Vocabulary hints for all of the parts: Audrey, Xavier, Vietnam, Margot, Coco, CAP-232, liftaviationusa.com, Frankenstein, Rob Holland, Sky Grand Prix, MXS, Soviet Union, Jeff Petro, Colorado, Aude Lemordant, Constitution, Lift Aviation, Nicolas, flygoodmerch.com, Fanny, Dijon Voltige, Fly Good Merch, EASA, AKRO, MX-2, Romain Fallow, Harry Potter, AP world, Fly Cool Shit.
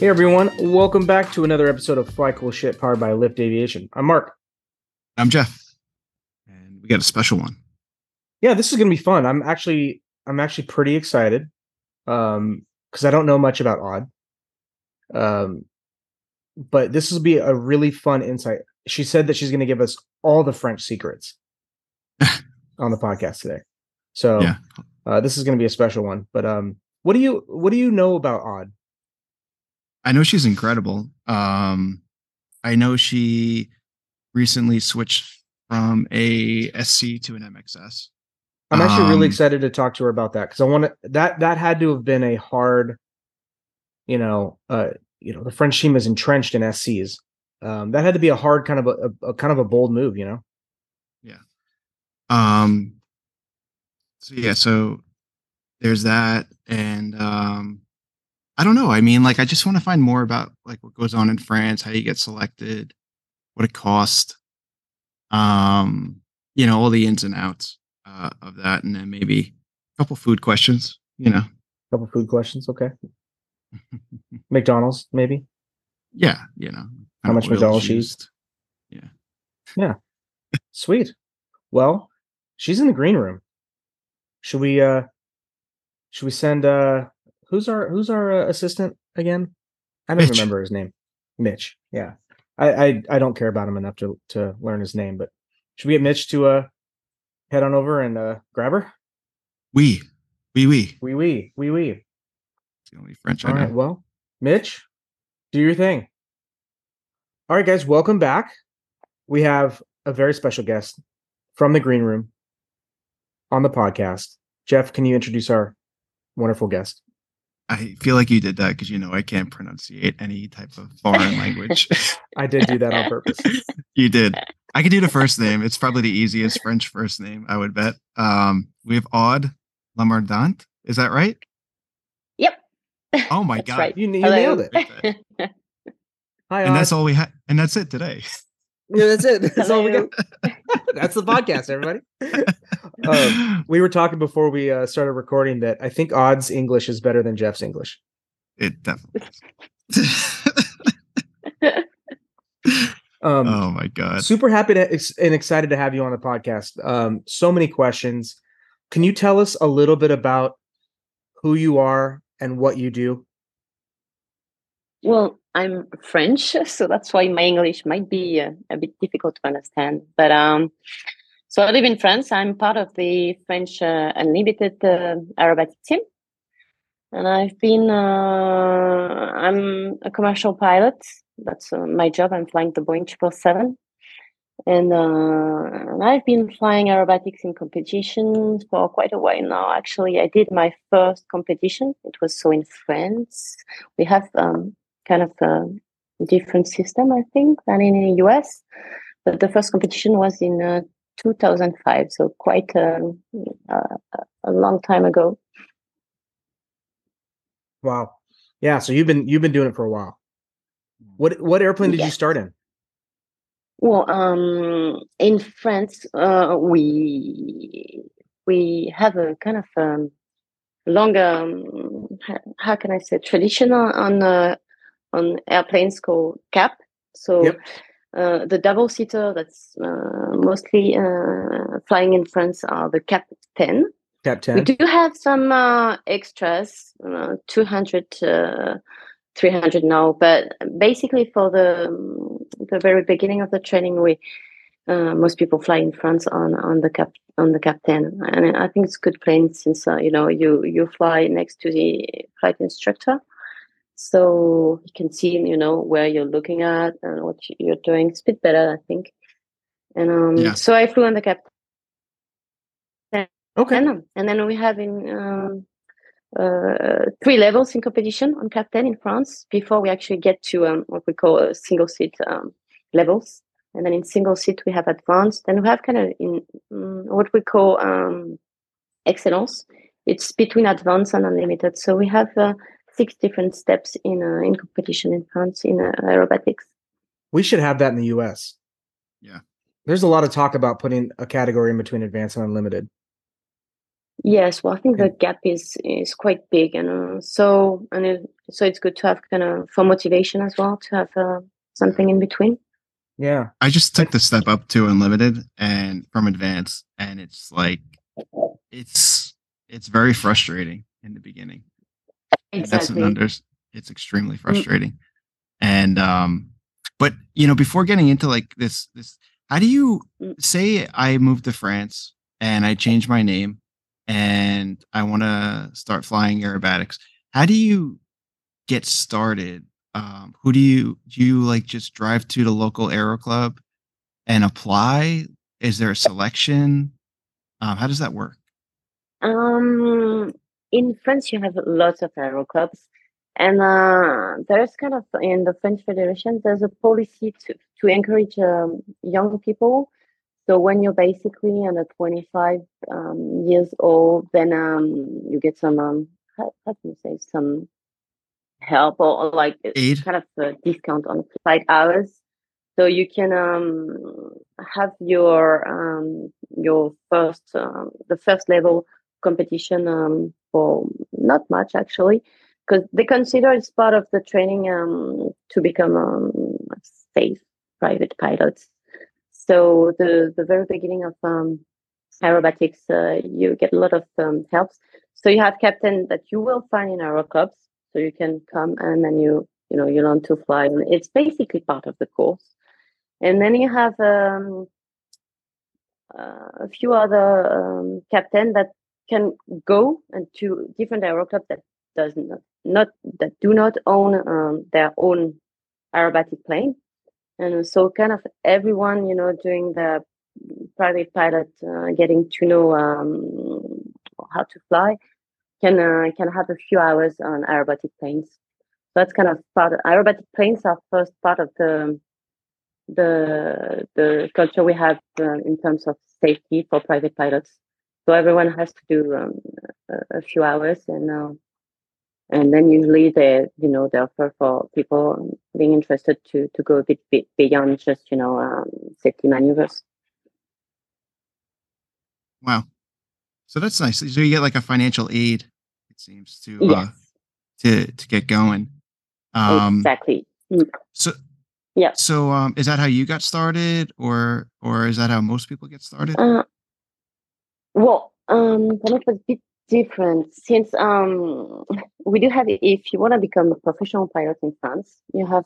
Hey everyone, welcome back to another episode of Fly Cool Shit powered by Lift Aviation. I'm Mark. I'm Jeff. And we got a special one. Yeah, this is going to be fun. I'm actually pretty excited because I don't know much about Aude. But this will be a really fun insight. She said that she's going to give us all the French secrets on the podcast today. So yeah. This is going to be a special one. But what do you know about Aude? I know she's incredible. I know she recently switched from a SC to an MXS. I'm actually really excited to talk to her about that because I want to. That had to have been a hard, the French team is entrenched in SCs. That had to be a hard kind of a bold move, you know. Yeah. So there's that, and I don't know. I mean, I just want to find more about what goes on in France, how you get selected, what it costs, all the ins and outs of that. And then maybe a couple food questions, a couple food questions. Okay. McDonald's, maybe. Yeah. How much McDonald's she used. Yeah. Yeah. Sweet. Well, she's in the green room. Should we send, Who's our assistant again? I don't remember his name. Mitch. Yeah, I don't care about him enough to learn his name. But should we get Mitch to head on over and grab her? Oui. It's the only French I know. All right. Well, Mitch, do your thing. All right, guys, welcome back. We have a very special guest from the green room on the podcast. Jeff, can you introduce our wonderful guest? I feel like you did that because I can't pronunciate any type of foreign language. I did do that on purpose. You did. I could do the first name. It's probably the easiest French first name, I would bet. We have Aude Lemordant. Is that right? Yep. Oh my God! Right. You nailed it. Hi, Aude. And that's all we had. And that's it today. Yeah, that's it. That's all we got. That's the podcast, everybody. We were talking before we started recording that I think Aude's English is better than Jeff's English. It definitely is. Oh my God. Super happy and excited to have you on the podcast. So many questions. Can you tell us a little bit about who you are and what you do? Well, I'm French, so that's why my English might be a bit difficult to understand. But so I live in France. I'm part of the French Unlimited aerobatic team. And I've been, I'm a commercial pilot. That's my job. I'm flying the Boeing 777. And I've been flying aerobatics in competitions for quite a while now. Actually, I did my first competition. It was in France. We have kind of a different system, I think, than in the US. But the first competition was in 2005, so quite a long time ago. Wow. Yeah. So you've been doing it for a while. What airplane did you start in? Well, in France, we have a kind of longer, how can I say, tradition on airplanes called CAP. So yep. The double-seater that's mostly flying in France are the CAP-10. CAP-10. We do have some extras, 200, 300 now, but basically for the very beginning of the training, we most people fly in France on the CAP-10, and I think it's a good plane since you fly next to the flight instructor, so you can see where you're looking at and what you're doing. It's a bit better, I think, and so I flew on the CAP-10. Okay, and then we have in three levels in competition on CAP-10 in France before we actually get to what we call single seat levels. And then in single seat, we have advanced. Then we have kind of in what we call excellence. It's between advanced and unlimited. So we have 6 different steps in competition in France in aerobatics. We should have that in the U.S. Yeah. There's a lot of talk about putting a category in between advanced and unlimited. Yes, well, I think the gap is quite big, so it's good to have kind of for motivation as well to have something in between. Yeah, I just took the step up to unlimited and from advanced, and it's like it's very frustrating in the beginning. Exactly, it's extremely frustrating, and but you know, before getting into like this, how do you say I moved to France and I changed my name? And I want to start flying aerobatics. How do you get started? Who do you like just drive to the local aero club and apply? Is there a selection? How does that work? In France, you have lots of aero clubs. And there's kind of, in the French Federation, there's a policy to encourage young people. So when you're basically under 25 years old, then you get some, how can you say, some help or like aid, kind of a discount on flight hours. So you can have your first, the first level competition for not much actually, because they consider it's part of the training to become safe private pilots. So the very beginning of aerobatics, you get a lot of helps. So you have captain that you will find in aero clubs. So you can come and then you learn to fly. And it's basically part of the course. And then you have a few other captain that can go and to different aero clubs that do not own their own aerobatic plane. And so kind of everyone, you know, doing the private pilot, getting to know how to fly, can have a few hours on aerobatic planes. That's kind of part of, aerobatic planes are first part of the culture we have in terms of safety for private pilots. So everyone has to do a few hours and then usually they offer for people being interested to go a bit beyond just, safety maneuvers. Wow. So that's nice. So you get like a financial aid, it seems, to yes. To get going. Exactly. So yeah. So is that how you got started or is that how most people get started? Then it was a bit different since we do have, if you want to become a professional pilot in France, you have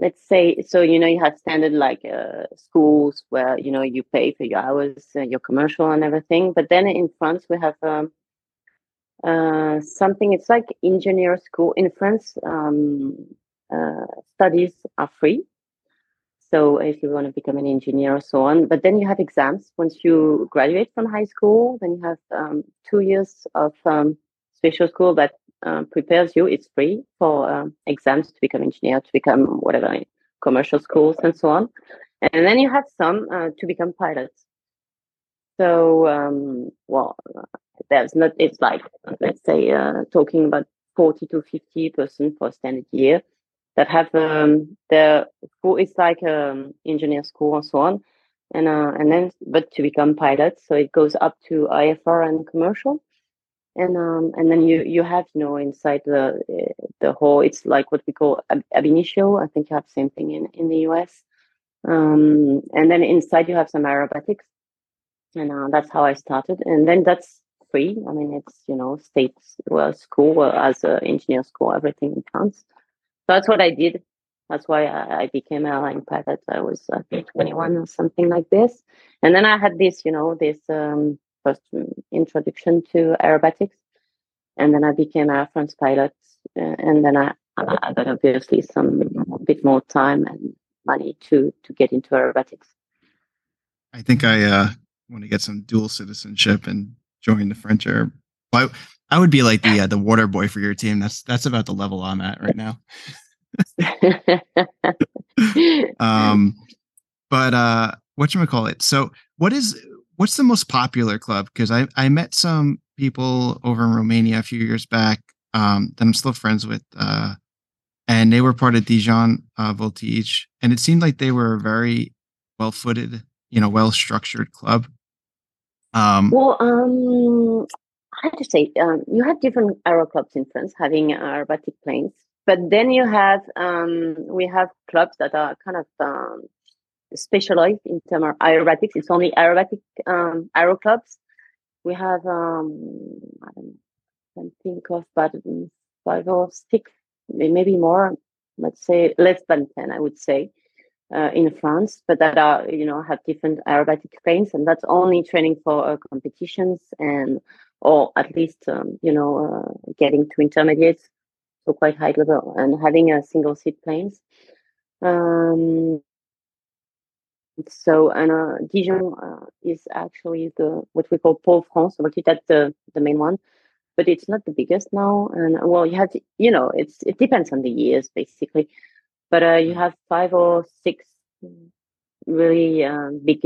let's say, so you have standard like schools where you pay for your hours, your commercial and everything. But then in France we have something, it's like engineer school in France. Studies are free, so if you want to become an engineer or so on, but then you have exams. Once you graduate from high school, then you have 2 years of special school that prepares you. It's free for exams to become engineer, to become whatever, commercial schools and so on. And then you have some to become pilots. So, there's not, it's like, let's say, talking about 40 to 50% for a standard year. That have the school is like engineer school and so on, and then to become pilots, so it goes up to IFR and commercial, and then you have inside the whole, it's like what we call ab initio. I think you have same thing in the US, and then inside you have some aerobatics, and that's how I started, and then that's free. I mean, it's state school as engineer school, everything in France. That's what I did. That's why I became an airline pilot. I was, I think, 21 or something like this. And then I had this, this first introduction to aerobatics. And then I became Air France pilot. And then I got obviously a bit more time and money to get into aerobatics. I think I want to get some dual citizenship and join the French Air Well, I would be like the water boy for your team. That's about the level I'm at right now. But whatchamacallit? So what's the most popular club? Because I met some people over in Romania a few years back that I'm still friends with, and they were part of Dijon Voltige, and it seemed like they were a very well-footed, well-structured club. I have to say, you have different aero clubs in France having aerobatic planes, but then you have we have clubs that are kind of specialized in terms of aerobatics. It's only aerobatic aero clubs. We have I can think of about 5 or 6, maybe more. Let's say less than 10, I would say, in France, but that are have different aerobatic planes, and that's only training for competitions and. Or at least, getting to intermediates, so quite high level, and having a single seat planes. Dijon is actually what we call Pôle France, that's the main one, but it's not the biggest now. And well, you have to, it depends on the years basically, but you have 5 or 6 really big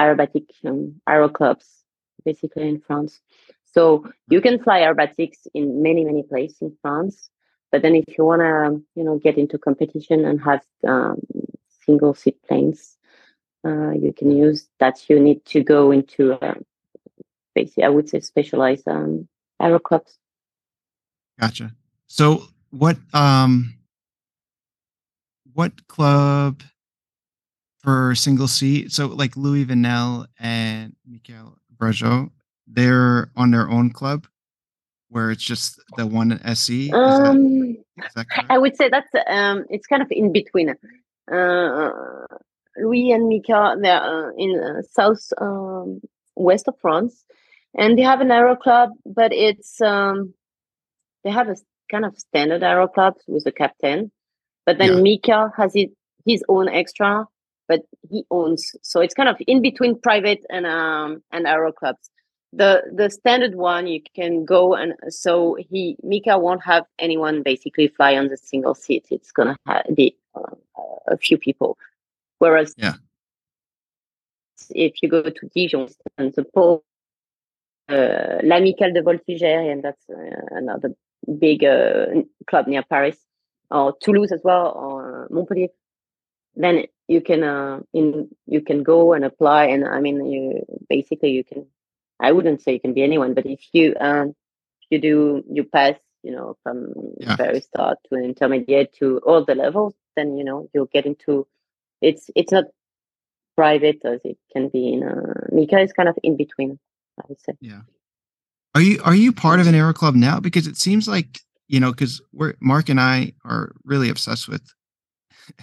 aerobatic aero clubs. Basically in France. So you can fly aerobatics in many, many places in France. But then if you want to, get into competition and have single seat planes, you can use that. You need to go into basically, I would say, specialized aero clubs. Gotcha. So what club for single seat? So like Louis Vanel and Mikael Bregeau, they're on their own club where it's just the one SE. Is that I would say that's it's kind of in between. Louis and Mika, they're in south west of France, and they have an aero club, but it's they have a kind of standard aero club with the CAP-10, but then Mika has his own extra. But he owns, so it's kind of in between private and aero clubs. The standard one you can go, and so Mika won't have anyone basically fly on the single seat. It's gonna be a few people. Whereas if you go to Dijon and the Pôle, L'Amicale de Voltigeurienne, and that's another big club near Paris, or Toulouse as well, or Montpellier. Then you can go and apply, and I mean you can. I wouldn't say you can be anyone, but if you you pass from very start to an intermediate to all the levels, then you'll get into. It's not private as it can be in Mika is kind of in between, I would say. Yeah. Are you part of an aero club now? Because it seems like because Mark and I are really obsessed with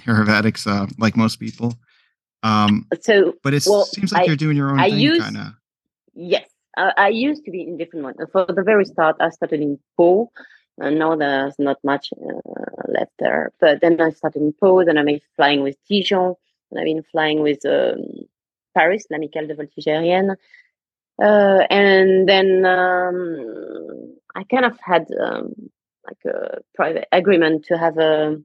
aerobatics, like most people. But it seems like you're doing your own thing, kind of. Yes, I used to be in different ones. For the very start, I started in Pau, and now there's not much left there. But then I started in Pau, then I've been flying with Dijon, and I've been flying with Paris, L'Amicale de Voltigeurienne. And then I kind of had like a private agreement to have a.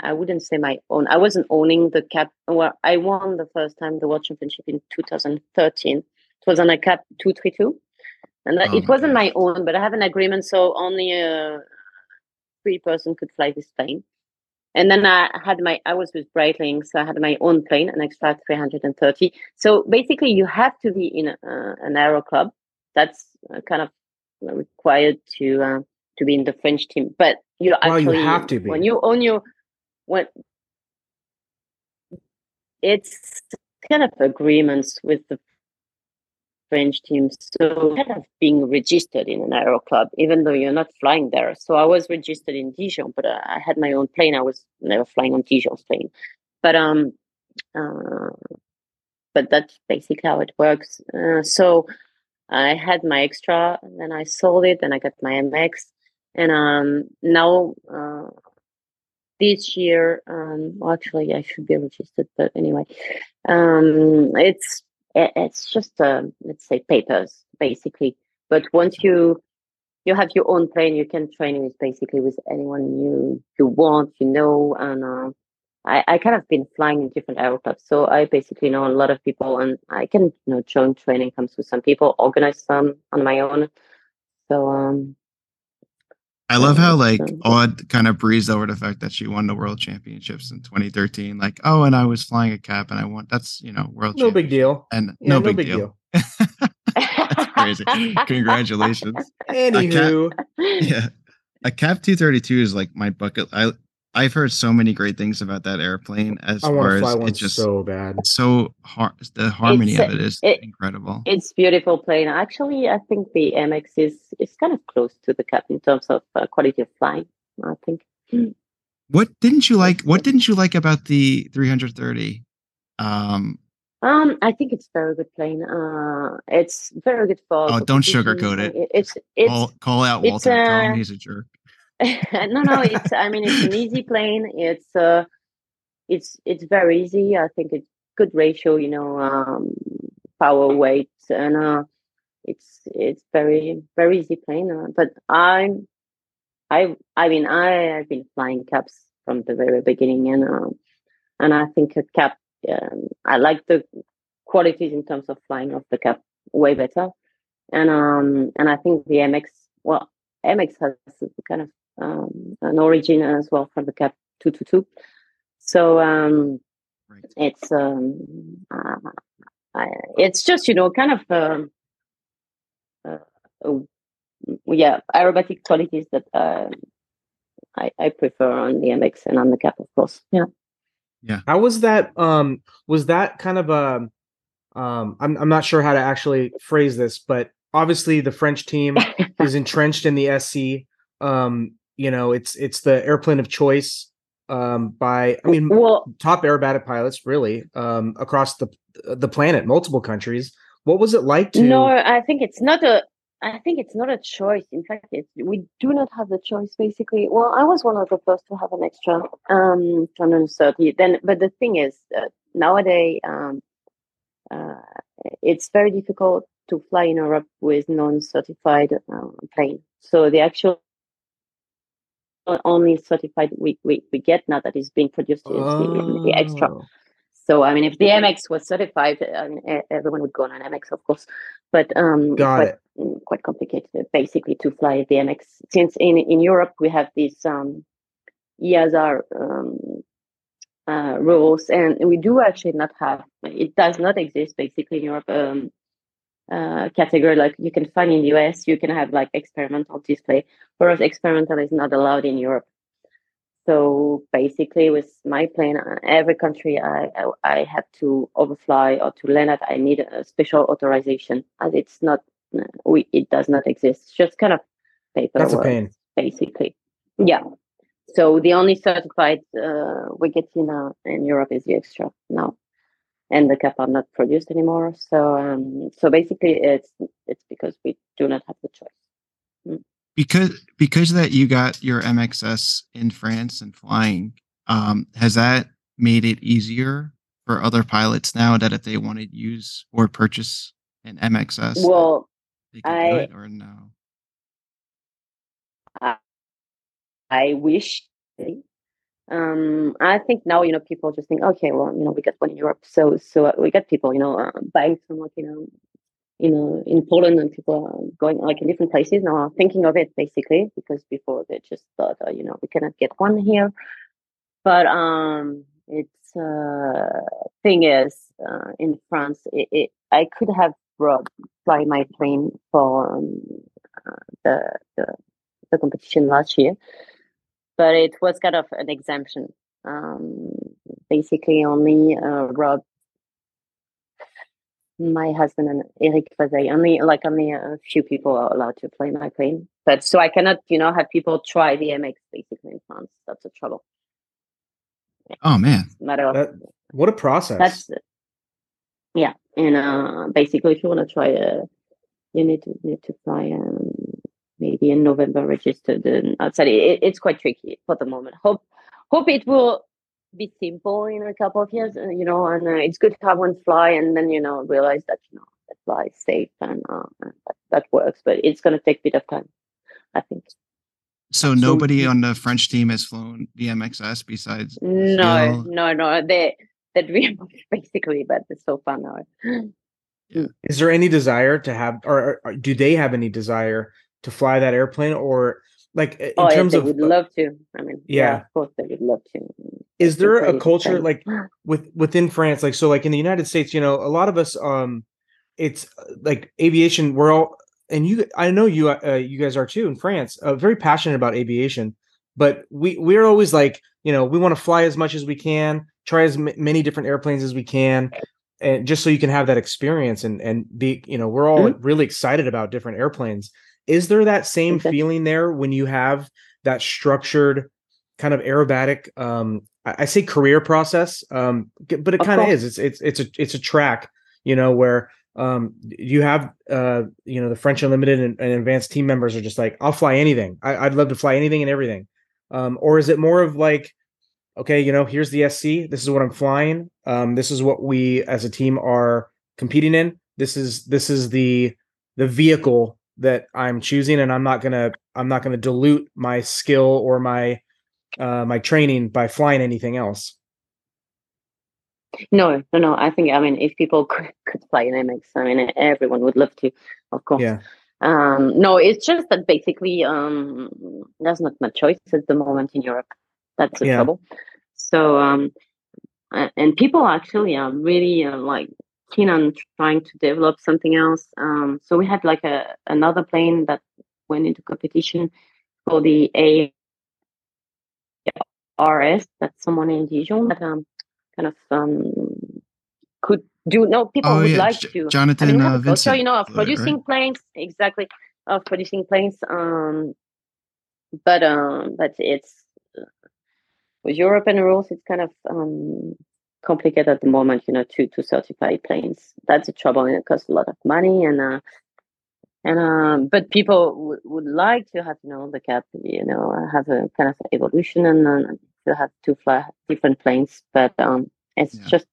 I wouldn't say my own. I wasn't owning the CAP. Well, I won the first time the World Championship in 2013. It was on a CAP-232. And it wasn't my own, but I have an agreement. So only 3 person could fly this plane. And then I was with Breitling. So I had my own plane, an Extra 330. So basically you have to be in an aero club. That's kind of required to be in the French team. But you have to be. When you own your... When it's kind of agreements with the French team, so kind of being registered in an aero club, even though you're not flying there. So I was registered in Dijon, but I had my own plane. I was never flying on Dijon's plane, but that's basically how it works. So I had my extra, and then I sold it, and I got my MX, and now. This year, I should be registered, but anyway, it's just let's say papers basically. But once you have your own plane, you can train it basically with anyone you want, you know. And I kind of been flying in different aircraft, so I basically know a lot of people, and I can, you know, join training comes with some people, organize some on my own. So I love how like Aude kind of breezed over the fact that she won the world championships in 2013. Like, oh, and I was flying a cap, and I won. That's, you know, world. No big deal. And yeah, no big deal. That's crazy. Congratulations. Anywho, a CAP-232 is like my bucket. I've heard so many great things about that airplane. As far as it's just so bad, the harmony of it is incredible. It's beautiful plane. Actually, I think the MX is kind of close to the CAP in terms of quality of flying, I think. What didn't you like about the 330? I think it's very good plane. It's very good for. Oh, don't sugarcoat it. It's call out Walter. Tell him he's a jerk. No. It's an easy plane. It's very easy. I think it's good ratio, you know, power, weight, and it's very, very easy plane. But I've been flying caps from the very beginning, and I think a cap. I like the qualities in terms of flying of the cap way better, and I think the MX has kind of an origin as well from the CAP-222. So right. It's just, you know, kind of aerobatic qualities that I prefer on the MX and on the CAP, of course. Yeah. Yeah. How was that? Was that kind of a? I'm not sure how to actually phrase this, but obviously the French team is entrenched in the SC. You know, it's the airplane of choice by top aerobatic pilots really across the planet, multiple countries. What was it like to? No, I think it's not a choice. In fact, we do not have the choice, basically. Well, I was one of the first to have an extra 230. But the thing is, nowadays, it's very difficult to fly in Europe with non-certified plane. So the actual only certified we get now that is being produced is the extra. So, if the MX was certified, everyone would go on an MX, of course. But quite complicated, basically, to fly the MX. Since in Europe, we have these EASA rules, and we do actually not have, it does not exist, basically, in Europe, category. Like, you can find in the US, you can have, like, experimental display, whereas experimental is not allowed in Europe. So basically, with my plane, every country I have to overfly or to land at, I need a special authorization, as it does not exist. It's just kind of paperwork. That's a pain, basically. Yeah. So the only certified we get in Europe is the extra now, and the CAP are not produced anymore. So so basically, it's because we do not have the choice. Mm. Because that you got your MXS in France and flying, has that made it easier for other pilots now that if they want to use or purchase an MXS, well, they can do it or no? I wish. I think now, you know, people just think, okay, well, you know, we got one in Europe, so we got people, you know, buying from, like, you know. You know, in Poland, and people are going, like, in different places now are thinking of it, basically, because before they just thought, oh, you know, we cannot get one here. But it's thing is, in France, I could have fly my plane for the competition last year, but it was kind of an exemption. Basically, only Rob, my husband, and Eric Fazey, only a few people are allowed to fly my plane. But so I cannot, you know, have people try the MX, basically, in France. That's the trouble. Oh man, what a process! Basically, if you want to try, you need to fly maybe in November, registered and outside. It's quite tricky for the moment. Hope it will be simple in a couple of years, you know, and it's good to have one fly and then, you know, realize that, you know, that fly is safe and that works, but it's going to take a bit of time, I think. So nobody on the French team has flown the MXS besides? No. The dream, basically, but it's so far now. Yeah. Is there any desire to have, or do they have any desire to fly that airplane, or like in terms of? Would love to. I mean, yeah, of course they would love to. Is there a culture like within France, like so, like in the United States, you know, a lot of us, it's like aviation. We're all, and you, I know you, you guys are too in France, very passionate about aviation, but we're always like, you know, we want to fly as much as we can, try as many different airplanes as we can, and just so you can have that experience and be, you know, we're all like really excited about different airplanes. Is there that same feeling there when you have that structured kind of aerobatic, I say career process, but it kind of is, it's a track, you know, where you have, you know, the French Unlimited and advanced team members are just like, I'll fly anything. I'd love to fly anything and everything. Or is it more of like, okay, you know, here's the SC, this is what I'm flying. This is what we as a team are competing in. This is the vehicle that I'm choosing, and I'm not gonna dilute my skill or my my training by flying anything else. No. I think, I mean, if people could fly an MX, I mean, everyone would love to, of course. Yeah. No, it's just that basically there's not much choice at the moment in Europe. That's the trouble. So, and people actually are really like keen on trying to develop something else. So we had like another plane that went into competition for the ARS. That's someone in Dijon that kind of could do. No, people would like to. Jonathan, I mean, Vincent, you know, of producing planes, exactly, of producing planes. But it's. With European rules, it's kind of complicated at the moment, you know, to certify planes. That's a trouble, and it costs a lot of money. And but people would like to have, you know, the CAP, you know, have a kind of evolution and to have to fly different planes. But it's just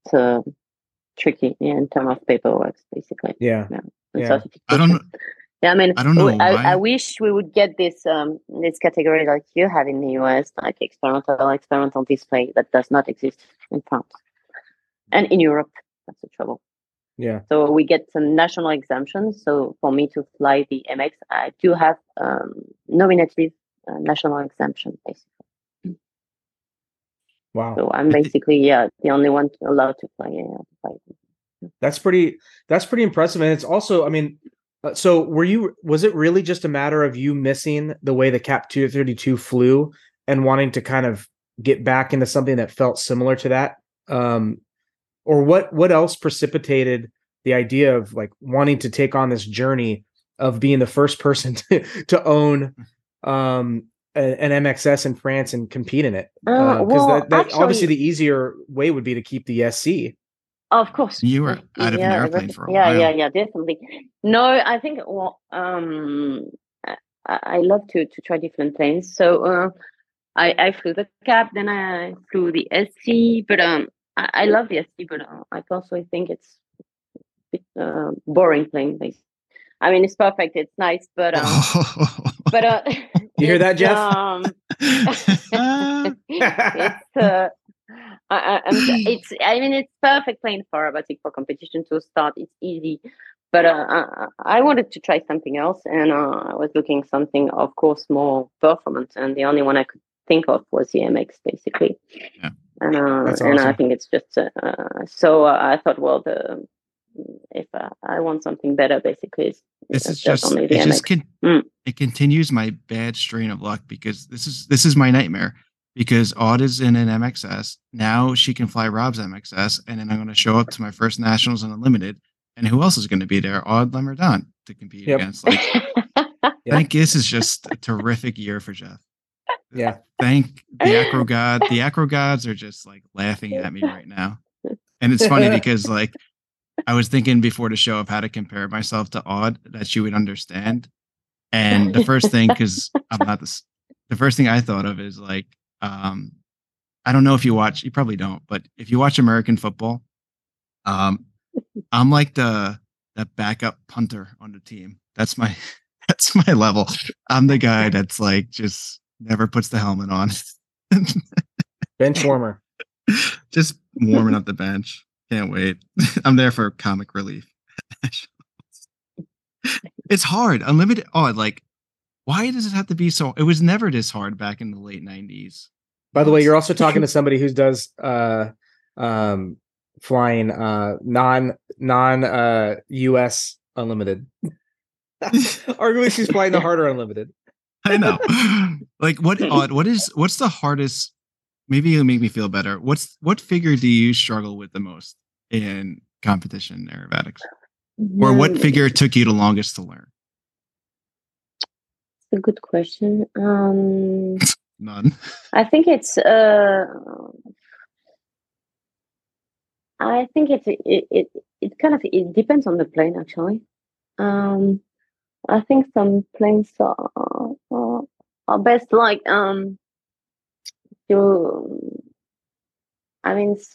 tricky in terms of paperwork, basically. Yeah. Yeah, I mean, I don't know. I wish we would get this category like you have in the US, like experimental display, that does not exist in France and in Europe. That's the trouble. Yeah. So we get some national exemptions. So for me to fly the MX, I do have nominative national exemption, basically. Wow. So I'm basically the only one allowed to fly. That's pretty impressive, and it's also, I mean. So was it really just a matter of you missing the way the CAP-232 flew and wanting to kind of get back into something that felt similar to that? Or what else precipitated the idea of like wanting to take on this journey of being the first person to own an MXS in France and compete in it? Because obviously the easier way would be to keep the SC. Of course. You were out of an airplane for a while. Yeah, definitely. No, I think I love to try different planes. So I flew the CAP, then I flew the SC, but I love the SC, but I also think it's a bit boring plane. I mean, it's perfect, it's nice, but... you hear that, Jeff? It's... it's perfect plane for aerobatic for competition to start. It's easy, but I wanted to try something else, and I was looking something, of course, more performance. And the only one I could think of was the MX, basically. Yeah. And awesome. And I think it's just I thought, well, if I want something better, basically, it continues my bad strain of luck, because this is my nightmare. Because Aude is in an MXS. Now she can fly Rob's MXS. And then I'm going to show up to my first Nationals in Unlimited. And who else is going to be there? Aude Lemordant to compete against. Like, I think this is just a terrific year for Jeff. Yeah. Thank the Acro God. The Acro Gods are just like laughing at me right now. And it's funny because like I was thinking before the show of how to compare myself to Aude that she would understand. And the first thing, because I'm not this, the first thing I thought of is like, I don't know if you probably don't, but if you watch American football, I'm like the backup punter on the team. That's my level. I'm the guy that's like just never puts the helmet on. Bench warmer. Just warming up the bench. Can't wait. I'm there for comic relief. It's hard. Unlimited. Oh, like, why does it have to be so? It was never this hard back in the late 90s. By the way, you're also talking to somebody who does flying non US unlimited. Arguably, she's flying the harder unlimited. I know. Like, what's the hardest? Maybe it'll make me feel better. What figure do you struggle with the most in competition aerobatics? Or what figure took you the longest to learn? It's a good question. None. I think it depends on the plane, actually. I think some planes are best like it really depends.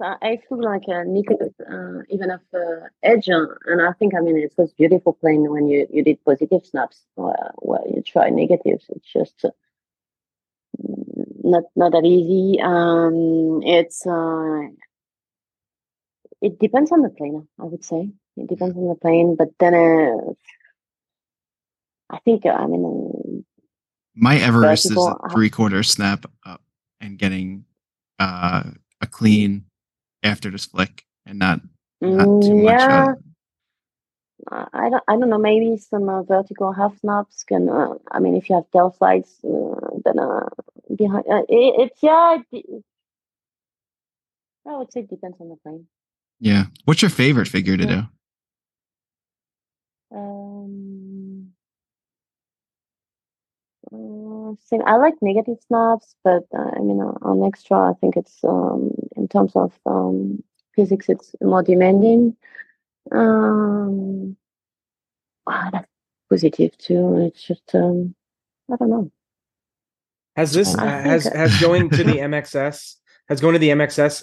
I feel like Nicolas, even off edge, and I think, I mean, it was beautiful playing when you did positive snaps where you try negatives. It's just not that easy. It depends on the plane, I would say. It depends on the plane, but then I think, I mean, my Everest is a 3/4 snap up. And getting a clean after this flick, and not too much. I don't know. Maybe some vertical half snaps can. I mean, if you have tail slides, then behind it's I would say it depends on the plane. Yeah. What's your favorite figure to do? Same. I like negative snaps, but I mean, on extra, I think it's in terms of physics, it's more demanding. That's positive too. It's just I don't know. Has going to the MXS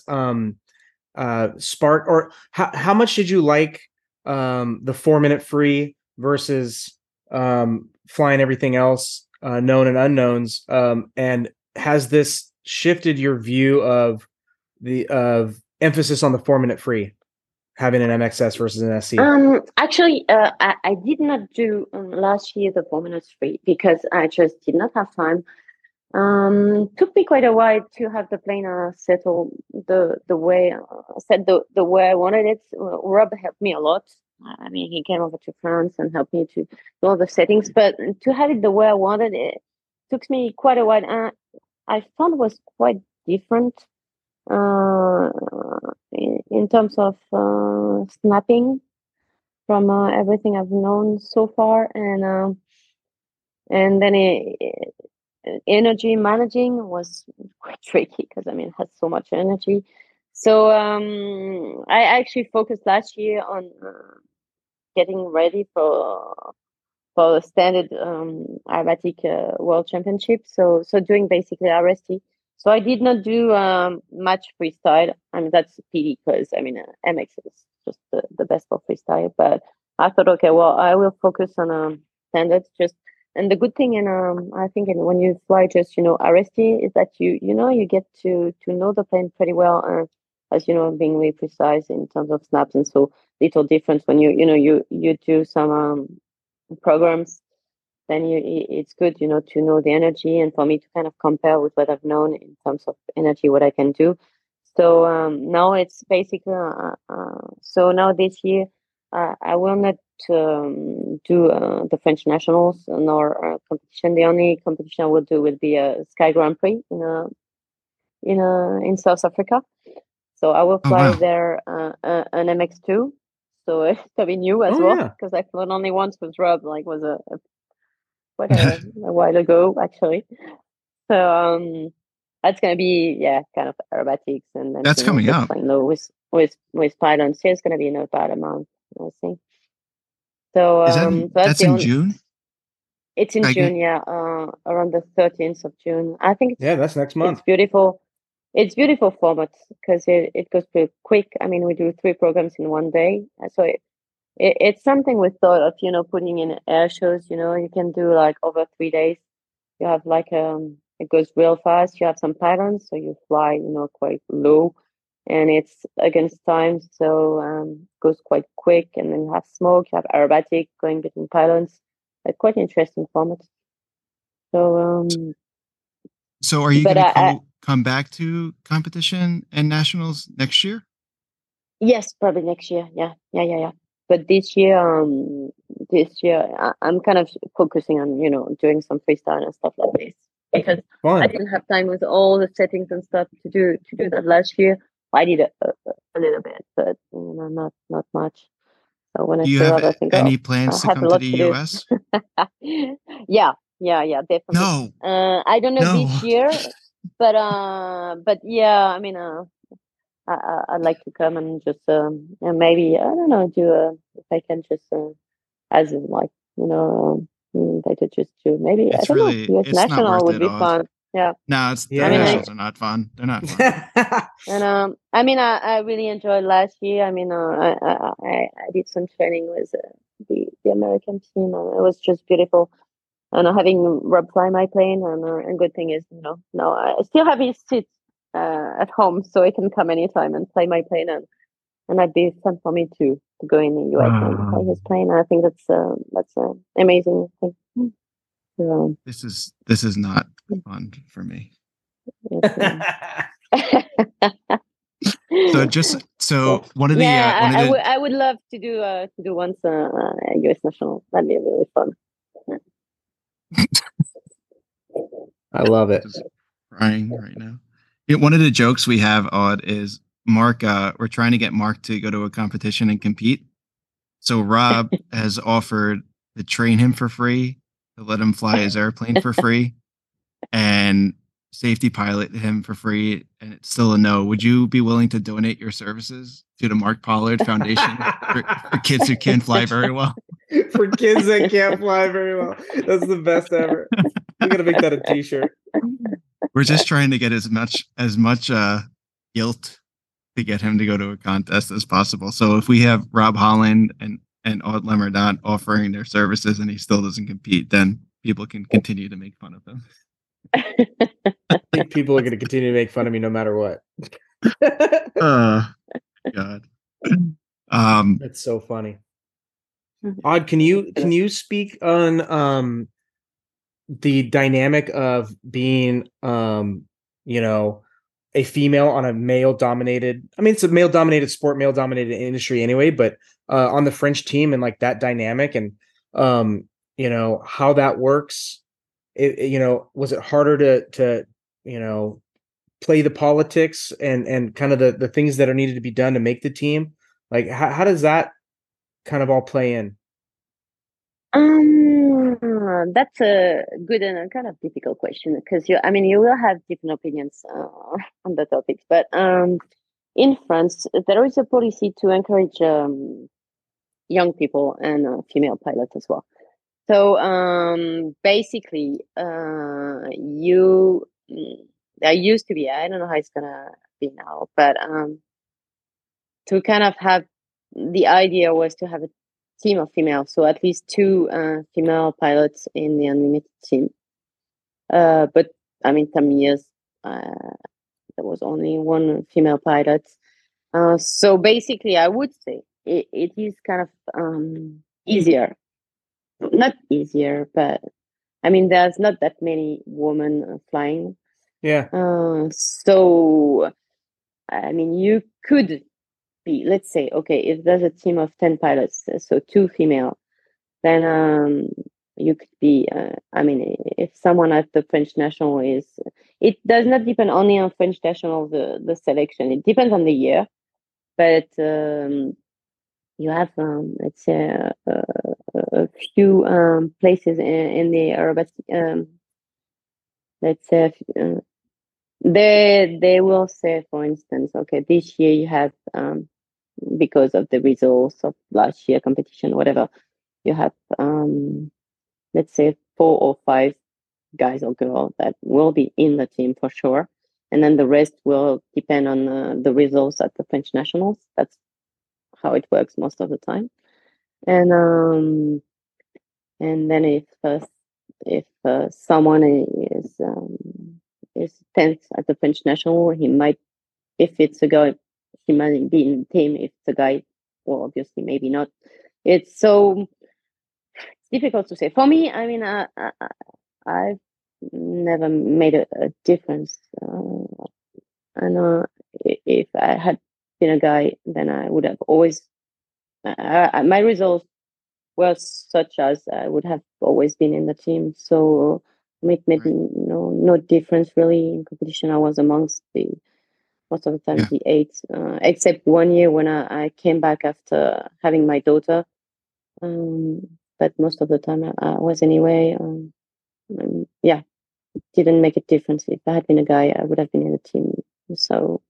spark, or how much did you like the 4-minute free versus flying everything else? Known and unknowns, and has this shifted your view of the emphasis on the 4-minute free, having an MXS versus an SC? Actually, I did not do last year the 4-minute free because I just did not have time. Took me quite a while to have the plane settle the way I wanted it. Rob helped me a lot. I mean, he came over to France and helped me to do all the settings, but to have it the way I wanted it took me quite a while. I found it was quite different in terms of snapping from everything I've known so far, and then energy managing was quite tricky because I mean, it has so much energy. So I actually focused last year on getting ready for the standard aerobatic world championship. So doing basically RST. So I did not do much freestyle. I mean, that's a pity because I mean, MX is just the best for freestyle. But I thought, okay, well, I will focus on standards just. And the good thing in I think when you fly just RST is that you get to know the plane pretty well, as you know, being really precise in terms of snaps, and so little difference when you do some programs, then it's good to know the energy, and for me to kind of compare with what I've known in terms of energy, what I can do. So now it's basically so now this year I will not do the French nationals nor competition. The only competition I will do will be a Sky Grand Prix in South Africa. So I will fly there an MX-2. So it'll be new as well, because I flown only once with Rob. Like was a while ago actually. So that's gonna be kind of aerobatics, and then that's coming up. With pylons, so it's gonna be in about a month, I think. So that's in June. It's in June, around the 13th of June. I think. That's next month. It's beautiful. It's beautiful format because it goes pretty quick. I mean, we do 3 programs in one day. So it's something we thought of, you know, putting in air shows, you know, you can do like over 3 days. You have like, it goes real fast. You have some patterns, so you fly, you know, quite low and it's against time. So it goes quite quick, and then you have smoke, you have aerobatic going between patterns. Like quite interesting format. So, so are you going to come back to competition and nationals next year? Yes, probably next year. Yeah. But this year, I'm kind of focusing on, you know, doing some freestyle and stuff like this, because fun. I didn't have time with all the settings and stuff to do that last year. I did a little bit, but you know, not much. So when do I have I think any plans to come to the US? Yeah, definitely. No. I don't know this year, but yeah, I mean, I'd like to come and just and maybe I don't know, do if I can just as in like, you know, invited just to maybe it's I don't really, know, US national would be fun. Yeah. No, it's the nationals are not fun. They're not fun. And I mean, I really enjoyed last year. I mean, I did some training with the American team, and it was just beautiful. And having Rob fly my plane, and good thing is, you know, now I still have his seat at home, so I can come anytime and fly my plane, and that'd be fun for me to go in the US and fly his plane. And I think that's an amazing thing. So, this is not fun for me. I would love to do once US national. That'd be really fun. I love it. Just crying right now. One of the jokes we have, Aude, is Mark. We're trying to get Mark to go to a competition and compete. So Rob has offered to train him for free, to let him fly his airplane for free, and safety pilot him for free. And it's still a no. Would you be willing to donate your services to the Mark Pollard Foundation for kids who can't fly very well? For kids that can't fly very well. That's the best ever. We're gonna make that a t-shirt. We're just trying to get as much guilt to get him to go to a contest as possible. So if we have Rob Holland and Aude Lemordant offering their services and he still doesn't compete, then people can continue to make fun of them. I think people are gonna continue to make fun of me no matter what. God. That's so funny. Aude, can you speak on the dynamic of being you know, a female on a male-dominated? I mean, it's a male-dominated sport, male-dominated industry anyway. But on the French team and like that dynamic, and you know how that works. It, you know, was it harder to you know play the politics and kind of the things that are needed to be done to make the team? Like how does that kind of all play in? That's a good and a kind of difficult question, because you will have different opinions on the topic. But in France, there is a policy to encourage young people and female pilots as well. So basically, there used to be, I don't know how it's gonna be now, but to kind of have, the idea was to have a team of females, so at least 2 female pilots in the Unlimited team. But I mean, some years there was only 1 female pilot. So basically, I would say it is kind of easier. Not easier, but I mean, there's not that many women flying. Yeah. So, I mean, you could... Let's say, okay, if there's a team of 10 pilots, so 2 female, then you could be, I mean, if someone at the French national is, it does not depend only on French national, the selection. It depends on the year, but you have, let's say, a few places in the aerobatic, let's say, they will say, for instance, okay, this year you have, because of the results of last year competition, whatever, you have, let's say 4 or 5 guys or girls that will be in the team for sure. And then the rest will depend on the results at the French nationals. That's how it works most of the time. And then if someone is 10th at the French national, he might, if it's a guy, he might be in the team. If it's a guy, well, obviously maybe not. It's so difficult to say. For me, I mean, I've never made a difference. And if I had been a guy, then I would have always, my results were such as I would have always been in the team. So it made no difference really in competition. I was amongst the, most of the time, the eights, except one year when I came back after having my daughter. But most of the time I was anyway. It didn't make a difference. If I had been a guy, I would have been in a team. So,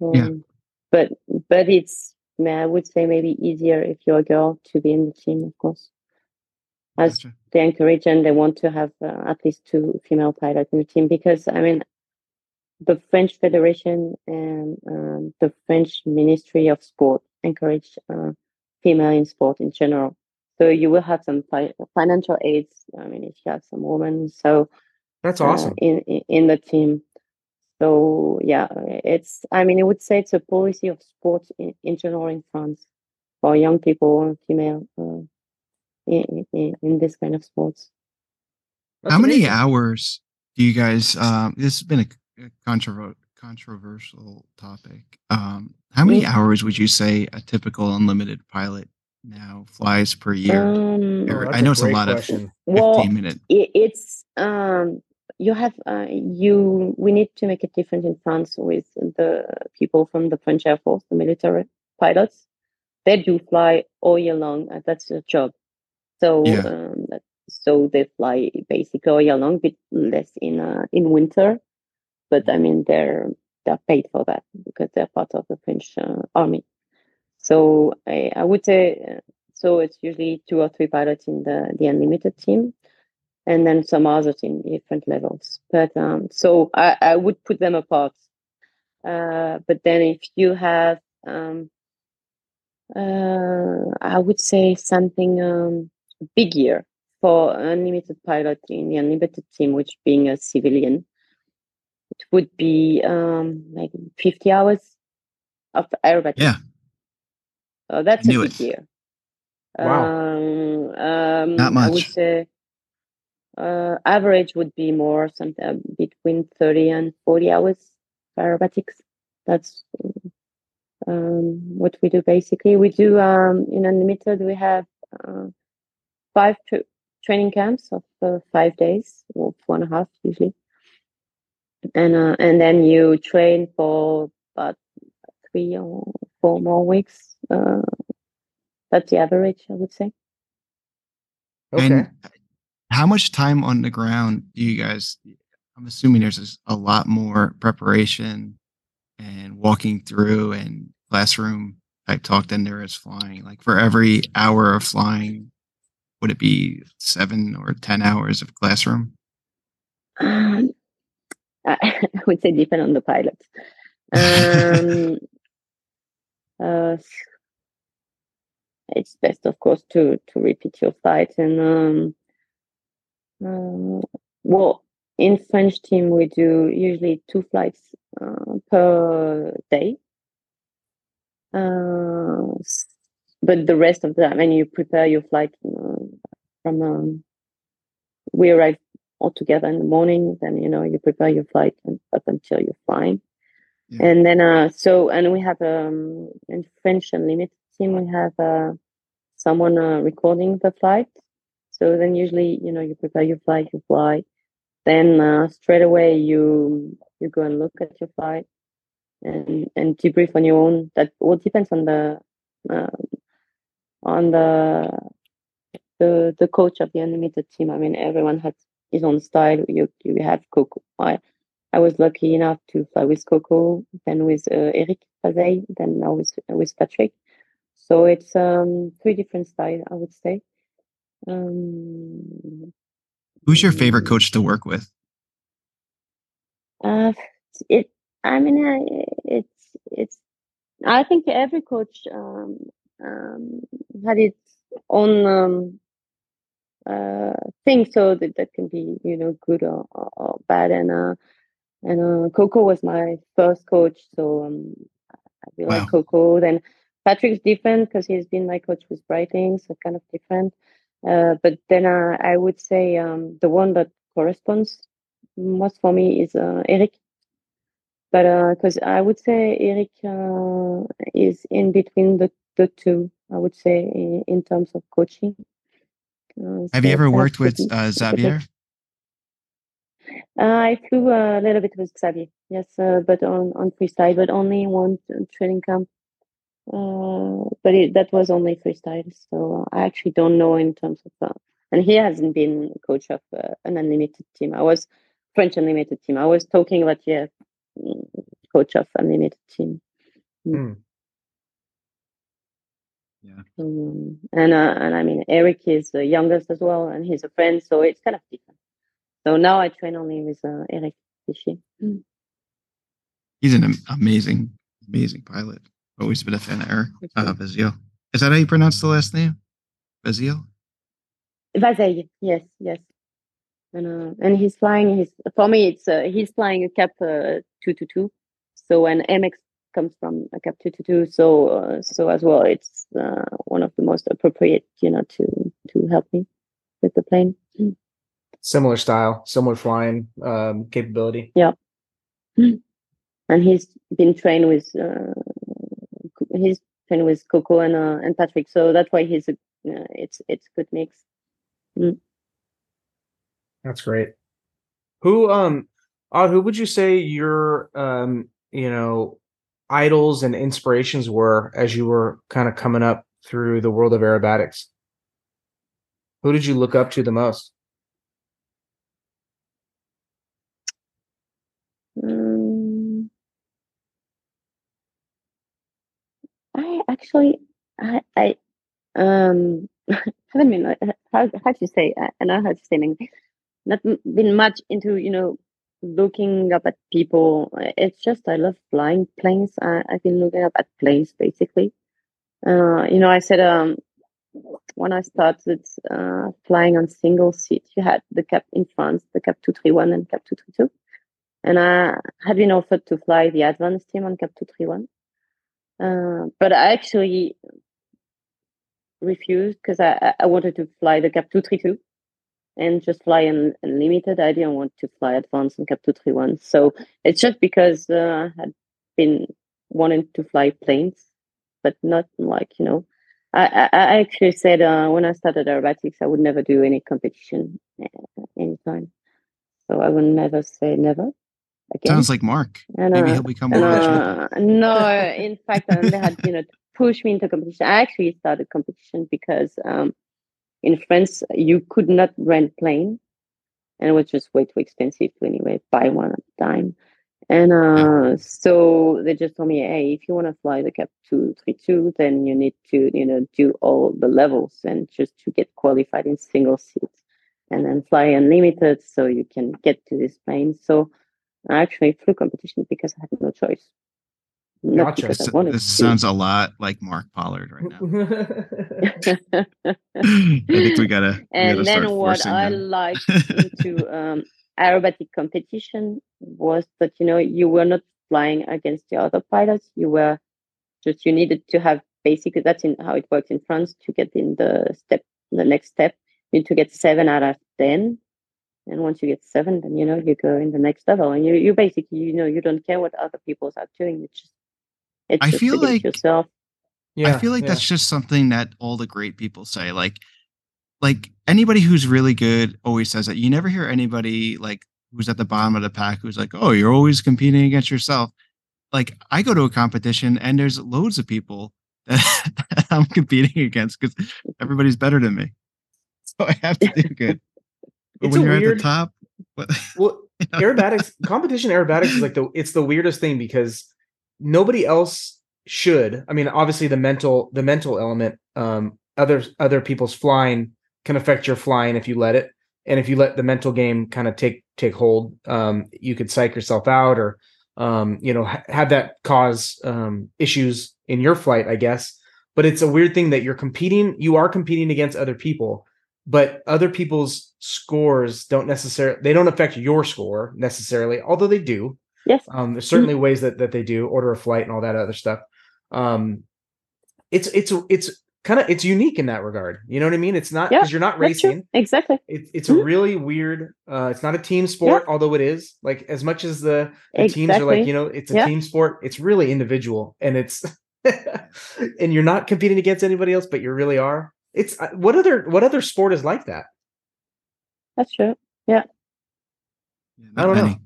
but it's, I would say maybe easier if you're a girl to be in the team, of course. As they encourage and they want to have at least 2 female pilots in the team, because I mean, the French Federation and the French Ministry of Sport encourage female in sport in general. So you will have some financial aids. I mean, if you have some women, so that's awesome in the team. So yeah, it's, I mean, I would say it's a policy of sports in general in France for young people and female in this kind of sports. How many hours do you guys? This has been a controversial topic. How many hours would you say a typical unlimited pilot now flies per year? I know it's a lot of 15-minute. It's you have we need to make a difference in France with the people from the French Air Force, the military pilots. They do fly all year long. That's their job. So so they fly basically all year long, bit less in winter. But I mean, they're paid for that because they're part of the French army. So I would say, so it's usually 2 or 3 pilots in the unlimited team, and then some others in different levels. But so I would put them apart. But then if you have, I would say something big year for unlimited pilot in the unlimited team, which being a civilian, it would be maybe 50 hours of aerobatics. Yeah. Oh, that's a big year. Wow. Not much. I would say average would be more something between 30 and 40 hours for aerobatics. That's what we do basically. We do in Unlimited, we have 5 training camps of 5 days, or 4.5 usually. And then you train for about 3 or 4 more weeks. That's the average, I would say. Okay. And how much time on the ground do you guys, I'm assuming there's a lot more preparation and walking through and classroom type talk than there is flying. Like for every hour of flying, would it be 7 or 10 hours of classroom? I would say depend on the pilot. It's best, of course, to repeat your flight. And well, in French team, we do usually 2 flights per day. But the rest of the time, and you prepare your flight from we arrive all together in the morning. Then you prepare your flight up until you're flying. Yeah. And then, we have in French Unlimited team, we have someone recording the flight. So then usually, you prepare your flight, you fly. Then straight away, you go and look at your flight and debrief on your own. That all depends on the coach of the Unlimited team. I mean, everyone has his own style. You have Coco. I was lucky enough to fly with Coco, then with Eric Fazey, then now with Patrick. So it's 3 different styles, I would say. Who's your favorite coach to work with? I think every coach had its own thing, so that can be, you know, good or bad. And Coco was my first coach, so I really like Coco. Then Patrick's different because he's been my coach with Breitling, so kind of different. But then I would say the one that corresponds most for me is Eric. But because I would say Eric is in between the two, I would say, in terms of coaching. Have you ever worked with Xavier? I flew a little bit with Xavier, yes, but on freestyle, but only one training camp. But that was only freestyle, so I actually don't know in terms of that. And he hasn't been coach of an unlimited team. I was French unlimited team. I was talking about coach of unlimited team. Mm. Yeah. And I mean, Eric is the youngest as well, and he's a friend, so it's kind of different. So now I train only with Eric Fazey. Mm. He's an amazing pilot. Always been a fan of Eric Fazey. Is that how you pronounce the last name? Fazey, yes. And he's flying. He's flying a CAP-232. So an MX comes from a CAP-222. So as well, it's one of the most appropriate, you know, to help me with the plane. Similar style, similar flying capability. Yeah. And he's trained with Coco and Patrick. So that's why he's it's a good mix. Mm. That's great. Who would you say your idols and inspirations were as you were kind of coming up through the world of aerobatics? Who did you look up to the most? I haven't been not been much into, you know, looking up at people. It's just I love flying planes. I've been looking up at planes basically. I said when I started flying on single seat, you had the CAP in France, the CAP-231 and CAP-232, and I had been offered to fly the advanced team on CAP-231, but I actually refused because I wanted to fly the CAP-232. And just fly unlimited. I didn't want to fly advanced in CAP-231. So it's just because I had been wanting to fly planes, but not like, you know. I actually said when I started aerobatics, I would never do any competition anytime. So I would never say never again. Sounds like Mark. And, maybe he'll become more passionate. No, in fact, they had, you know, to push me into competition. I actually started competition because in France, you could not rent plane, and it was just way too expensive to anyway buy one at a time. And so they just told me, hey, if you want to fly the CAP-232, then you need to, you know, do all the levels and just to get qualified in single seat, and then fly unlimited so you can get to this plane. So I actually flew competition because I had no choice. Not gotcha. This sounds a lot like Mark Pollard right now. I think we gotta. And then what I liked into aerobatic competition was that, you know, you were not flying against the other pilots. You needed to have basically that's in how it works in France to get in the next step. You need to get 7 out of 10. And once you get 7, then, you know, you go in the next level, and you basically, you know, you don't care what other people are doing. It's just yourself. Yeah, I feel like that's just something that all the great people say. Like anybody who's really good always says that. You never hear anybody like who's at the bottom of the pack who's like, oh, you're always competing against yourself. Like I go to a competition and there's loads of people that I'm competing against because everybody's better than me. So I have to do good. It's when you're weird, at the top. Well, you know? Competition aerobatics is like it's the weirdest thing because nobody else should. I mean, obviously the mental element, other people's flying can affect your flying if you let it. And if you let the mental game kind of take hold, you could psych yourself out or have that cause issues in your flight, I guess. But it's a weird thing that you are competing against other people, but other people's scores don't affect your score necessarily, although they do. Yes. There's certainly ways that they do, order a flight and all that other stuff. It's unique in that regard. You know what I mean? It's not because you're not racing. Exactly. It's a really weird, it's not a team sport, although it is, like, as much as the teams are like, it's a team sport. It's really individual, and it's, and you're not competing against anybody else, but you really are. It's what other sport is like that? That's true. Yeah. I don't know.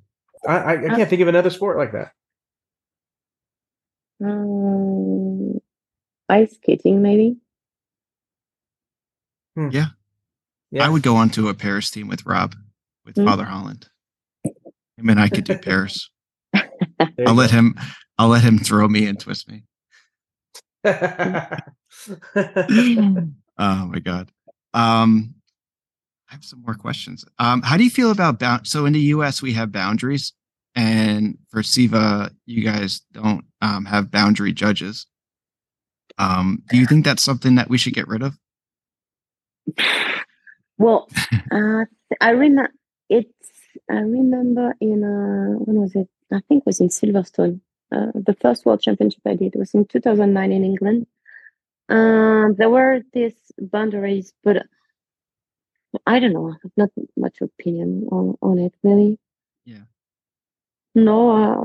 I can't think of another sport like that. Ice skating, maybe. Yeah. I would go on to a Paris team with Rob, with Father Holland. I mean, I could do Paris. I'll let him throw me and twist me. Oh my God. I have some more questions. How do you feel about so in the US we have boundaries, and for SEVA you guys don't have boundary judges. Do you think that's something that we should get rid of? Well, I remember in when was it? I think it was in Silverstone. The first World Championship I did was in 2009 in England. There were these boundaries, but I don't know. I have not much opinion on it, really. Yeah. No, I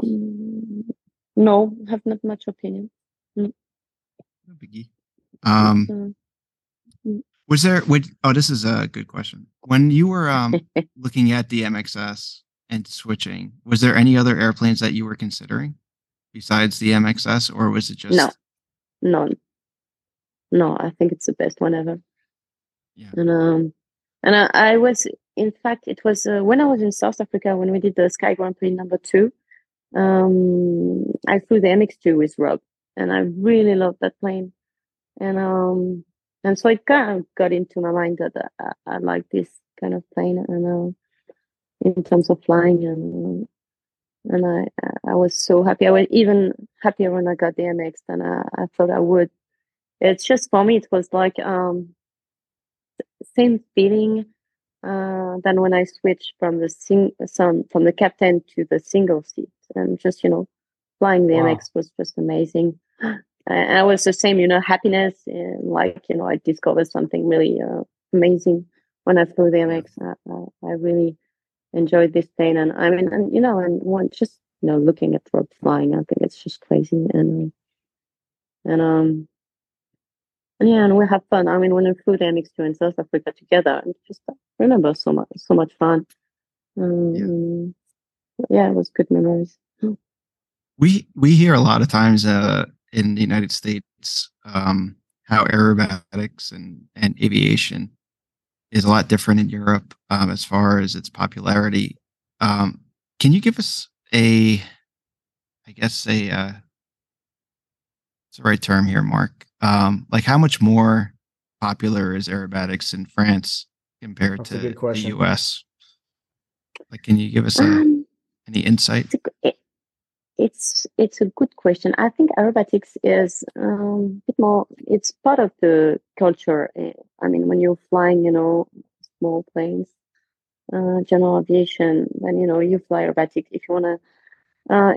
have not much opinion. No biggie. This is a good question. When you were looking at the MXS and switching, was there any other airplanes that you were considering besides the MXS, or was it just no? I think it's the best one ever. Yeah. And I was, in fact, it was when I was in South Africa when we did the Sky Grand Prix #2. I flew the MX-2 with Rob, and I really loved that plane, and so it kind of got into my mind that I like this kind of plane, and in terms of flying and. And I was so happy. I was even happier when I got the MX than I thought I would. It's just, for me, it was like same feeling than when I switched from the CAP-10 to the single seat. And just, flying the MX was just amazing. And I was the same, happiness. And I discovered something really amazing when I flew the MX. I really enjoyed this plane, and I mean, and one just looking at Rob flying, I think it's just crazy, and we have fun. I mean, when we flew the MX-2 in South Africa together, and just remember so much fun. It was good memories. We hear a lot of times in the United States how aerobatics and aviation is a lot different in Europe as far as its popularity. Can you give us it's the right term here, Mark? How much more popular is aerobatics in France compared to the US? Can you give us any insight? It's a good question. I think aerobatics is a bit more. It's part of the culture. I mean, when you're flying, small planes, general aviation, then you fly aerobatic if you wanna.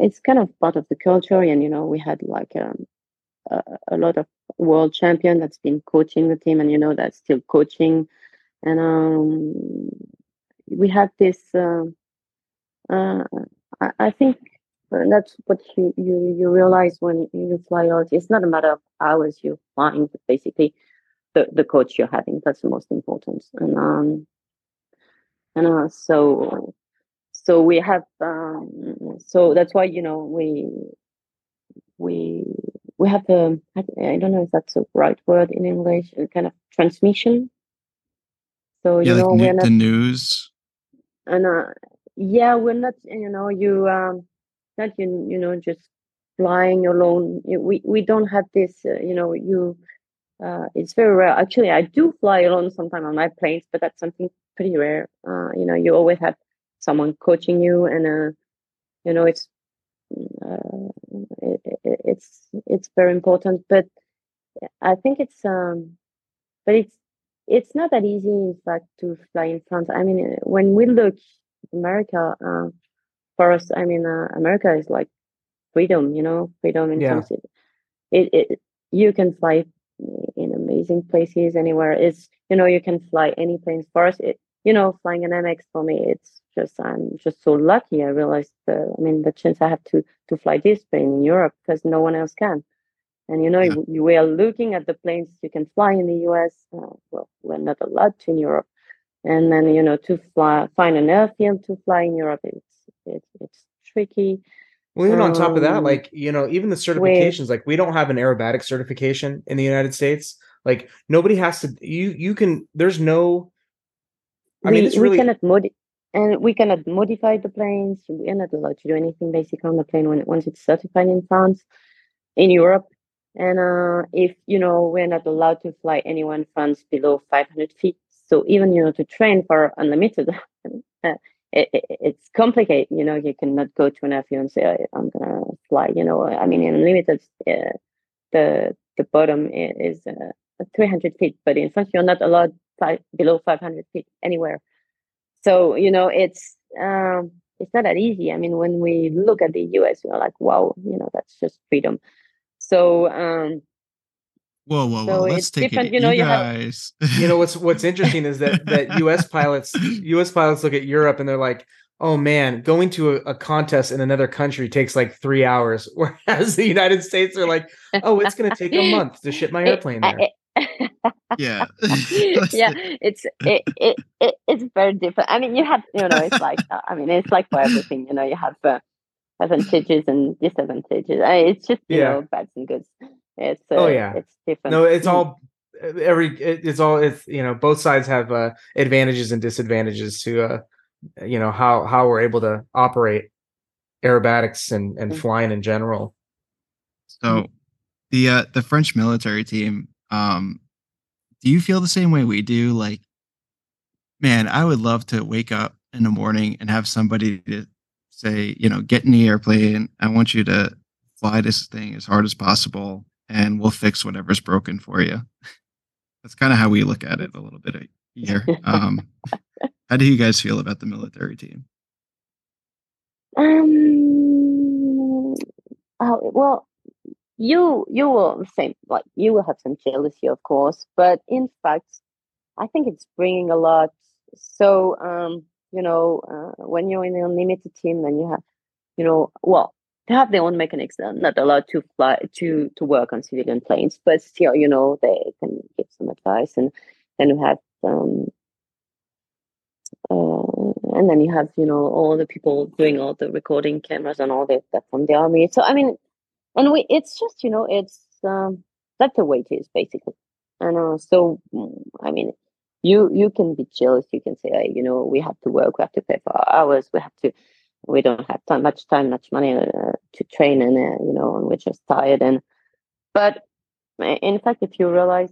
It's kind of part of the culture, and we had a lot of world champion that's been coaching the team, and that's still coaching, and we had this. I think. That's what you realize when you fly out. It's not a matter of hours you're flying, but basically the coach you're having. That's the most important. And so we have so that's why we have the I don't know if that's the right word in English, kind of transmission. So the news. And we're not that just flying alone. We don't have this, it's very rare. Actually, I do fly alone sometimes on my planes, but that's something pretty rare. You always have someone coaching you, and it's it's very important. But I think it's not that easy, in fact, to fly in France. I mean, when we look America, for us, I mean, America is like freedom, you know, freedom in terms of it. You can fly in amazing places anywhere. It's, you know, you can fly any planes. For us, flying an MX for me, it's just, I'm just so lucky. I realized, the chance I have to fly this plane in Europe because no one else can. And, you were looking at the planes you can fly in the US. Well, we're not allowed to in Europe. And then, to find an airfield to fly in Europe, it's tricky. Well, even on top of that, even the certifications, we don't have an aerobatic certification in the United States. Like, nobody has to, we cannot modify the planes. We are not allowed to do anything basic on the plane once it's certified in France, in Europe. And if, we're not allowed to fly anyone in France below 500 feet. So even, to train for unlimited, it's complicated. You cannot go to an airfield and say, I'm going to fly, in unlimited, the bottom is 300 feet. But in France, you're not allowed below 500 feet anywhere. So, it's not that easy. I mean, when we look at the US, we're like, wow, that's just freedom. So, whoa! So let's take it, you guys. What's interesting is that U.S. pilots look at Europe and they're like, "Oh man, going to a contest in another country takes like 3 hours," whereas the United States are like, "Oh, it's going to take a month to ship my airplane there." It's very different. I mean, you have, it's like, it's like for everything, you have advantages and disadvantages. It's just bads and goods. It's it's different. No, it's both sides have advantages and disadvantages to how we're able to operate aerobatics and flying in general. So the French military team, do you feel the same way we do? Like, man, I would love to wake up in the morning and have somebody to say, get in the airplane, I want you to fly this thing as hard as possible, and we'll fix whatever's broken for you. That's kind of how we look at it a little bit here. How do you guys feel about the military team? Well, you will same, like, you will have some jealousy, of course, but in fact, I think it's bringing a lot. So, when you're in an unlimited team, then you have, they have their own mechanics. They're not allowed to fly to work on civilian planes, but still, they can give some advice. And then you have, all the people doing all the recording cameras and all that from the army. So it's just, it's that's the way it is basically. And you can be jealous. You can say, hey, we have to work. We have to pay for hours. We don't have much money to train, and and we're just tired. But in fact, if you realize,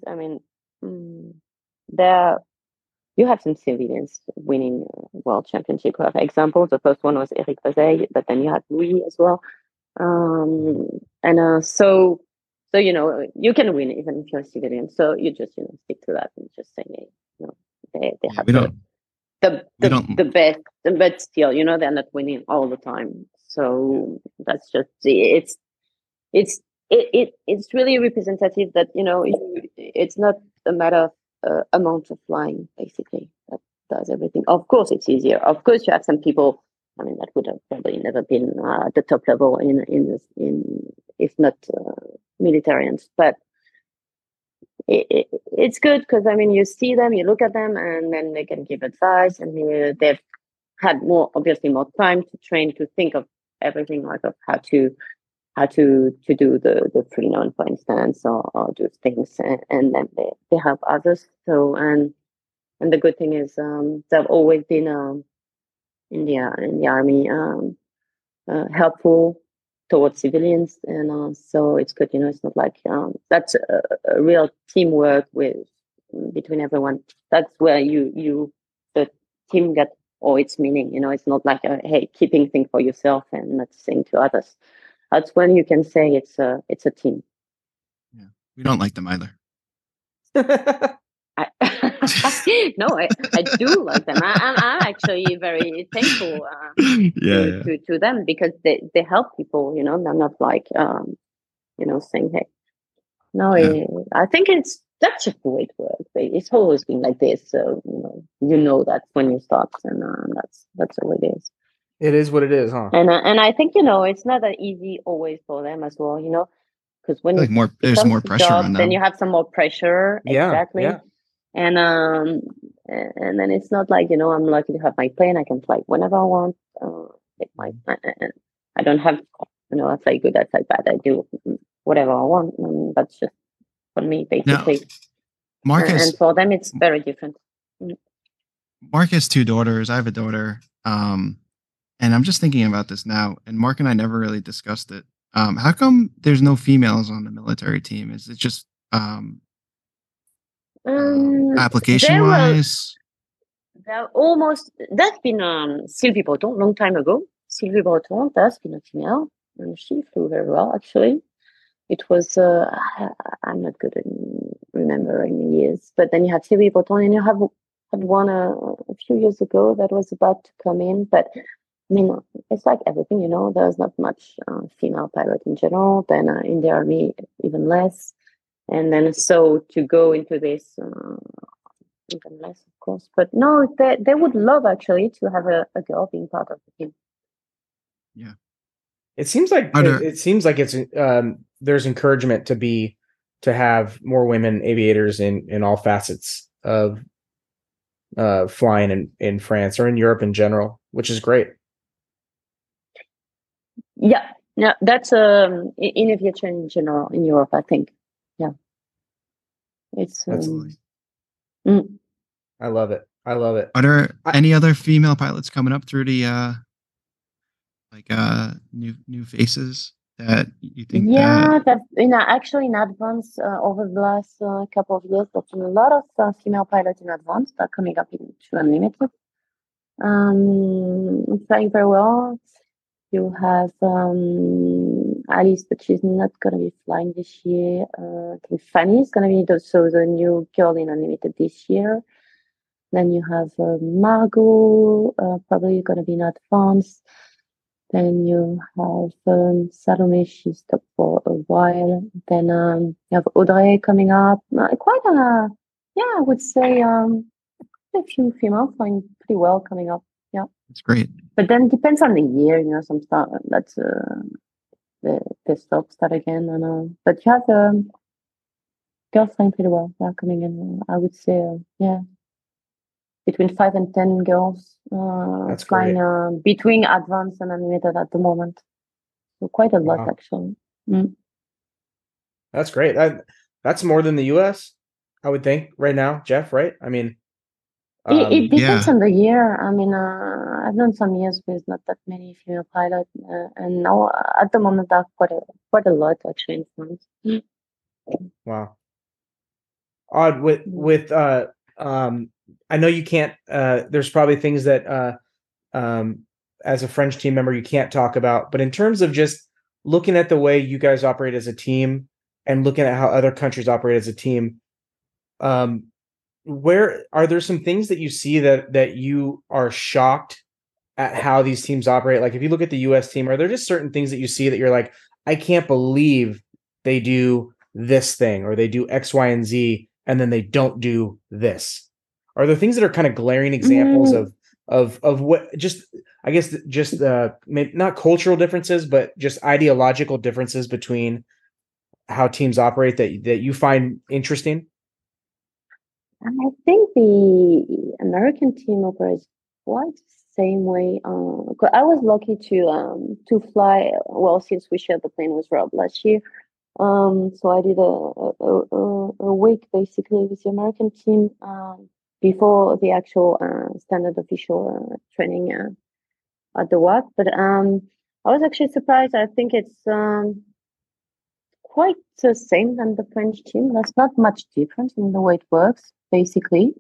you have some civilians winning world championship. For example, the first one was Eric Fazey, but then you had Louis as well. You can win even if you're a civilian. So you just stick to that and just say, they have. The best, but still, they're not winning all the time. So that's just it's really representative that it's not a matter of amount of flying. Basically, that does everything. Of course, it's easier. Of course, you have some people. I mean, that would have probably never been at the top level in if not militarians, but. It's good because you see them, you look at them, and then they can give advice, and they've had more time to train, to think of everything, like of how to do the freenown, for instance, or do things, and then they help others. So and the good thing is they've always been in the army helpful towards civilians, and so it's good. It's not like that's a real teamwork between everyone. That's where the team got or its meaning. You know, it's not like a hey, keeping thing for yourself and not saying to others. That's when you can say it's a team. Yeah, we don't like them either. I do like them. I'm actually very thankful to them, because they help people. You know, they're not like saying hey. No, yeah. I think that's just the way it works. It's always been like this. So you know that when you start, and that's how it is. It is what it is, huh? And I think it's not that easy always for them as well. You know, because when there's more pressure on them, then you have some more pressure. Yeah, exactly. Yeah. And then it's not like I'm lucky to have my plane. I can fly whenever I want. I don't have I fly good, I fly bad. I do whatever I want. And that's just for me, basically. Now, Marcus, and for them, it's very different. Mark has two daughters. I have a daughter. And I'm just thinking about this now. And Mark and I never really discussed it. How come there's no females on the military team? Is it just application-wise? That's been Sylvie Breton, long time ago. Sylvie Breton, that's been a female. And she flew very well, actually. It was, I'm not good at remembering the years, but then you had Sylvie Breton, and you had one a few years ago that was about to come in. But I mean, it's like everything, there's not much female pilot in general, then in the army, even less. And then so to go into this, even less, of course. But no, they would love actually to have a girl being part of the team. Yeah. It seems like it's there's encouragement to have more women aviators in all facets of flying in France or in Europe in general, which is great. Yeah, yeah, that's in aviation in general in Europe, I think. Yeah, it's. Absolutely. I love it. I love it. Are there any other female pilots coming up through the? New faces that you think? Yeah, that's actually in advance over the last couple of years, there's been a lot of female pilots in advance that are coming up into Unlimited. Flying very well. You have Alice, but she's not going to be flying this year. Fanny is going to be also the new girl in Unlimited this year. Then you have Margot, probably going to be in advance. Then you have Salome, she's up for a while. Then you have Audrey coming up. I would say a few females flying pretty well coming up. Yeah, that's great. But then depends on the year, some stuff. That's the start again. And but you have girls flying pretty well. Yeah, coming in. I would say between 5 and 10 girls flying between advanced and animated at the moment. So quite a lot, actually. Mm. That's great. That's more than the U.S., I would think, right now, Jeff, right? I mean... it depends on the year. I mean, I've done some years with not that many female pilots. And now, at the moment, there are quite a lot, actually, in France. Mm. Wow. Aude, I know you can't, there's probably things that, as a French team member, you can't talk about, but in terms of just looking at the way you guys operate as a team and looking at how other countries operate as a team, where are there some things that you see that you are shocked at how these teams operate? Like if you look at the US team, are there just certain things that you see that you're like, I can't believe they do this thing, or they do X, Y, and Z, and then they don't do this? Are there things that are kind of glaring examples of what maybe not cultural differences, but just ideological differences between how teams operate that you find interesting? I think the American team operates quite the same way. I was lucky to fly well since we shared the plane with Rob last year. So I did a week basically with the American team before the actual standard official training at the WAC. But I was actually surprised. I think it's quite the same than the French team. There's not much difference in the way it works, basically.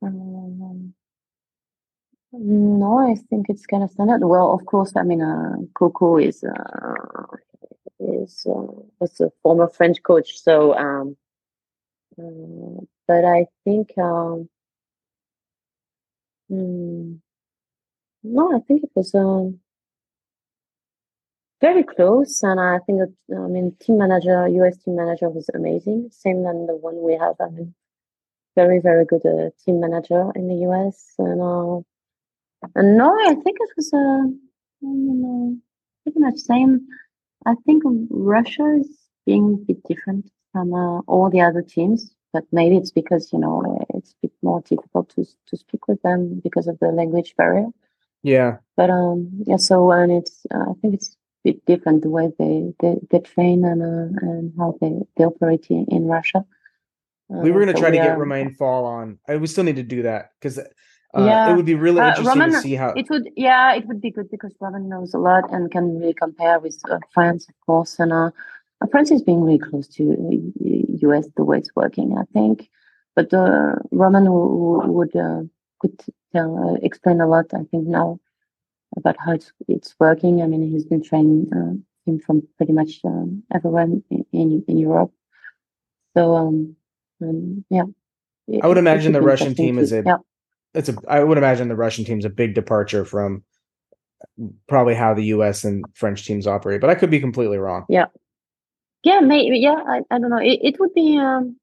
No, I think it's kind of standard. Well, of course, I mean, Coco was a former French coach, so but I think no, I think it was very close, and I think that, I mean, team manager, US team manager was amazing. Same than the one we have. I mean, very, very good team manager in the US, and no, I think it was pretty much same. I think Russia is being a bit different from all the other teams, but maybe it's because, you know, it's a bit more difficult to speak with them because of the language barrier. Yeah. But yeah, so and it's I think it's a bit different the way they train and how they operate in Russia. We were going to try to get Romain Fallow on. We still need to do that because it would be really interesting Romain, to see how it would. Yeah, it would be good because Romain knows a lot and can really compare with France, of course. And France is being really close to US the way it's working, I think. But Romain could explain a lot, I think, now about how it's working. I mean, he's been training him from pretty much everywhere in Europe. So yeah, I would imagine the Russian team is I would imagine the Russian team's a big departure from probably how the U.S. and French teams operate, but I could be completely wrong. Yeah, yeah, maybe. Yeah, I don't know. It would be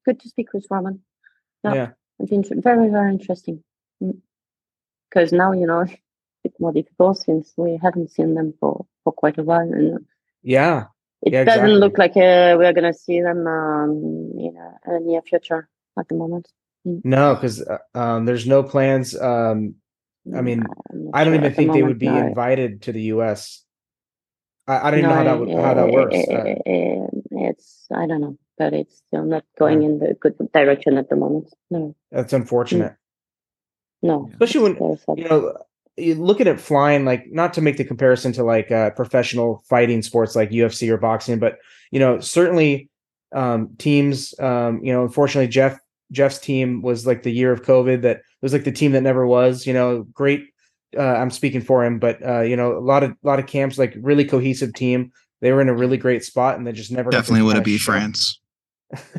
good to speak with Romain. Yeah, it's very, very interesting. Because now, you know, it's a bit more difficult since we haven't seen them for quite a while. And yeah. It doesn't look like we're going to see them in the near future at the moment. No, because there's no plans. I mean, I don't even think they would be invited to the U.S. I don't even know how that works. I don't know, but it's still not going in the good direction at the moment. No, that's unfortunate. No, especially when you know, looking at flying, like, not to make the comparison to like professional fighting sports like UFC or boxing, but you know, certainly teams. You know, unfortunately, Jeff's team was like the year of COVID that was like the team that never was. You know, great. I'm speaking for him, but you know, a lot of camps, like really cohesive team. They were in a really great spot, and they just never definitely would it be France.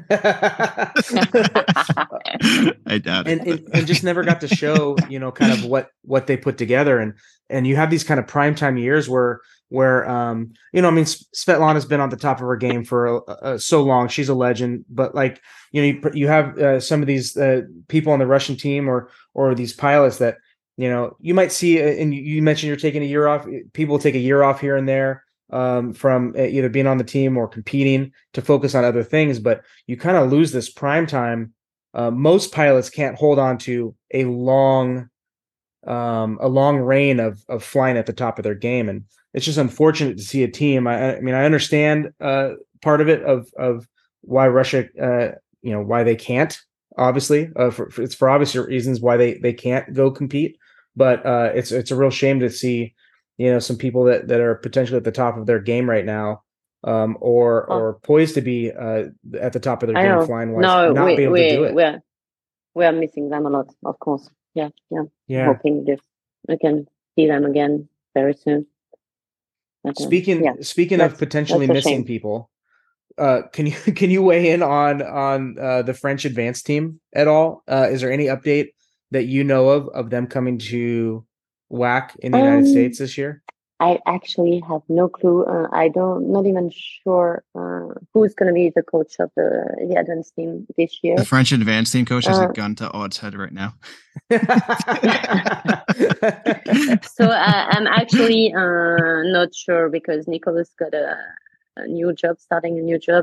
I doubt it, and just never got to show, you know, kind of what they put together, and you have these kind of primetime years where you know, I mean, Svetlana's been on the top of her game for so long. She's a legend, but like, you know, you have some of these people on the Russian team or these pilots that, you know, you might see, and you mentioned you're taking a year off. People take a year off here and there from either being on the team or competing to focus on other things, but you kind of lose this prime time. Most pilots can't hold on to a long reign of flying at the top of their game, and it's just unfortunate to see a team. I mean, I understand part of it of why Russia, you know, why they can't. Obviously, it's for obvious reasons why they can't go compete, but it's a real shame to see, you know, some people that are potentially at the top of their game right now, or poised to be at the top of their game flying wise, not be able to do it. We are missing them a lot, of course. Yeah. Hoping that we can see them again very soon. Okay. Speaking of potentially missing people, can you weigh in on the French advance team at all? Is there any update that you know of them coming to WAC in the United States this year? I actually have no clue. I don't, not even sure who's going to be the coach of the advanced team this year. The French advanced team coach has a gun to Aude's head right now. So I'm actually not sure because Nicolas got a new job. So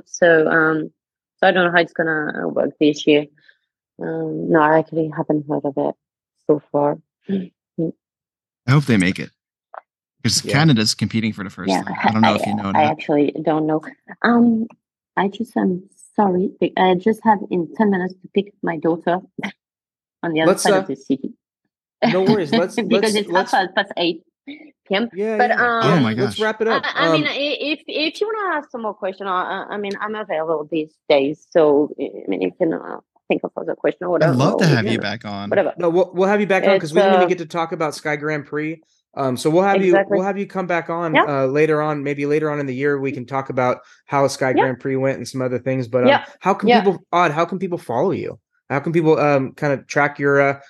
so I don't know how it's going to work this year. No, I actually haven't heard of it so far. I hope they make it. Because Canada's competing for the first time. I don't know if you know. I actually don't know. I'm sorry. I just have in 10 minutes to pick my daughter on the other side of the city. No worries. Because it's 8:00 p.m. Yeah, but oh my gosh. Let's wrap it up. I mean, if you want to ask some more questions, I mean, I'm available these days. So I mean, you can think it was a question. Or I'd love to have you back on. Whatever. No, we'll have you back on because we didn't even get to talk about Sky Grand Prix. So we'll have you. We'll have you come back on later on. Maybe later on in the year we can talk about how Sky Grand Prix went and some other things. But how can people, Aude, how can people follow you? How can people kind of track your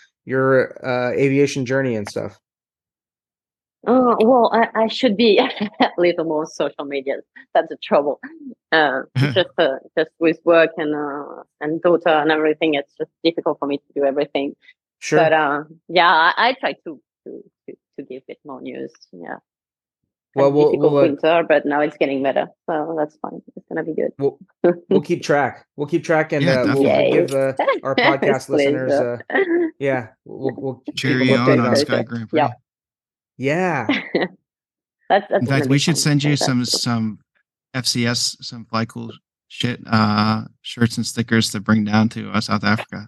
aviation journey and stuff? Well, I should be a little more social media. That's the trouble. Just with work and daughter and everything, it's just difficult for me to do everything. Sure. But I try to give a bit more news. Yeah. Well, difficult winter, but now it's getting better, so that's fine. It's gonna be good. We'll keep track. We'll keep track, and we'll give our podcast listeners. We'll cheer you on Sky Grand Prix. Yeah. that's in fact, we should send you some FCS, some Fly Cool Shit shirts and stickers to bring down to South Africa.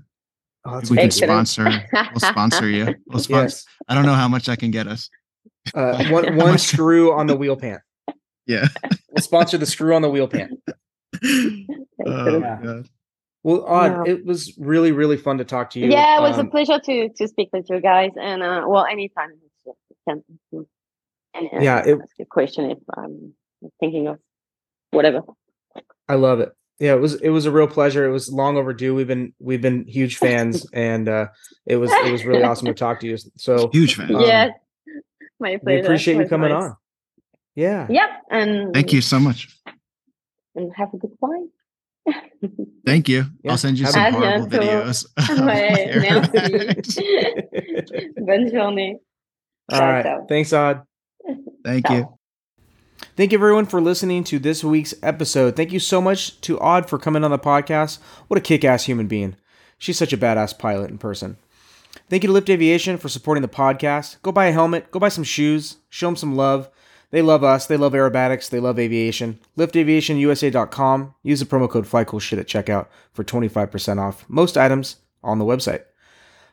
Oh, we can sponsor. We'll sponsor you. We'll sponsor. Yes. I don't know how much I can get us. One screw on the wheel pan. Yeah. We'll sponsor the screw on the wheel pan. God. Well, Aude, it was really, really fun to talk to you. Yeah, it was a pleasure to speak with you guys. And anytime. Ask a question if I'm thinking of whatever. I love it. Yeah, it was a real pleasure. It was long overdue. We've been huge fans, and it was really awesome to talk to you. So huge fans. Yeah. My pleasure. We appreciate you coming on. Yeah. Yep. And thank you so much. And have a good flight. Thank you. Yeah. I'll send you some horrible videos. Merci. Bonne journée. All right. Thanks, Aude. Thank you. Thank you, everyone, for listening to this week's episode. Thank you so much to Aude for coming on the podcast. What a kick-ass human being. She's such a badass pilot in person. Thank you to Lift Aviation for supporting the podcast. Go buy a helmet. Go buy some shoes. Show them some love. They love us. They love aerobatics. They love aviation. Liftaviationusa.com. Use the promo code FlyCoolShit at checkout for 25% off most items on the website.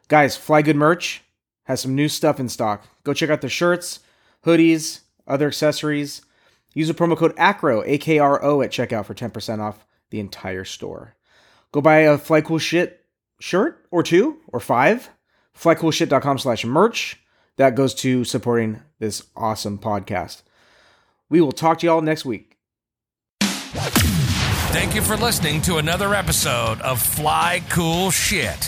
Guys, Fly Good Merch has some new stuff in stock. Go check out the shirts, hoodies, other accessories. Use the promo code AKRO, A-K-R-O, at checkout for 10% off the entire store. Go buy a Fly Cool Shit shirt or two or five. FlyCoolShit.com/merch. That goes to supporting this awesome podcast. We will talk to y'all next week. Thank you for listening to another episode of Fly Cool Shit.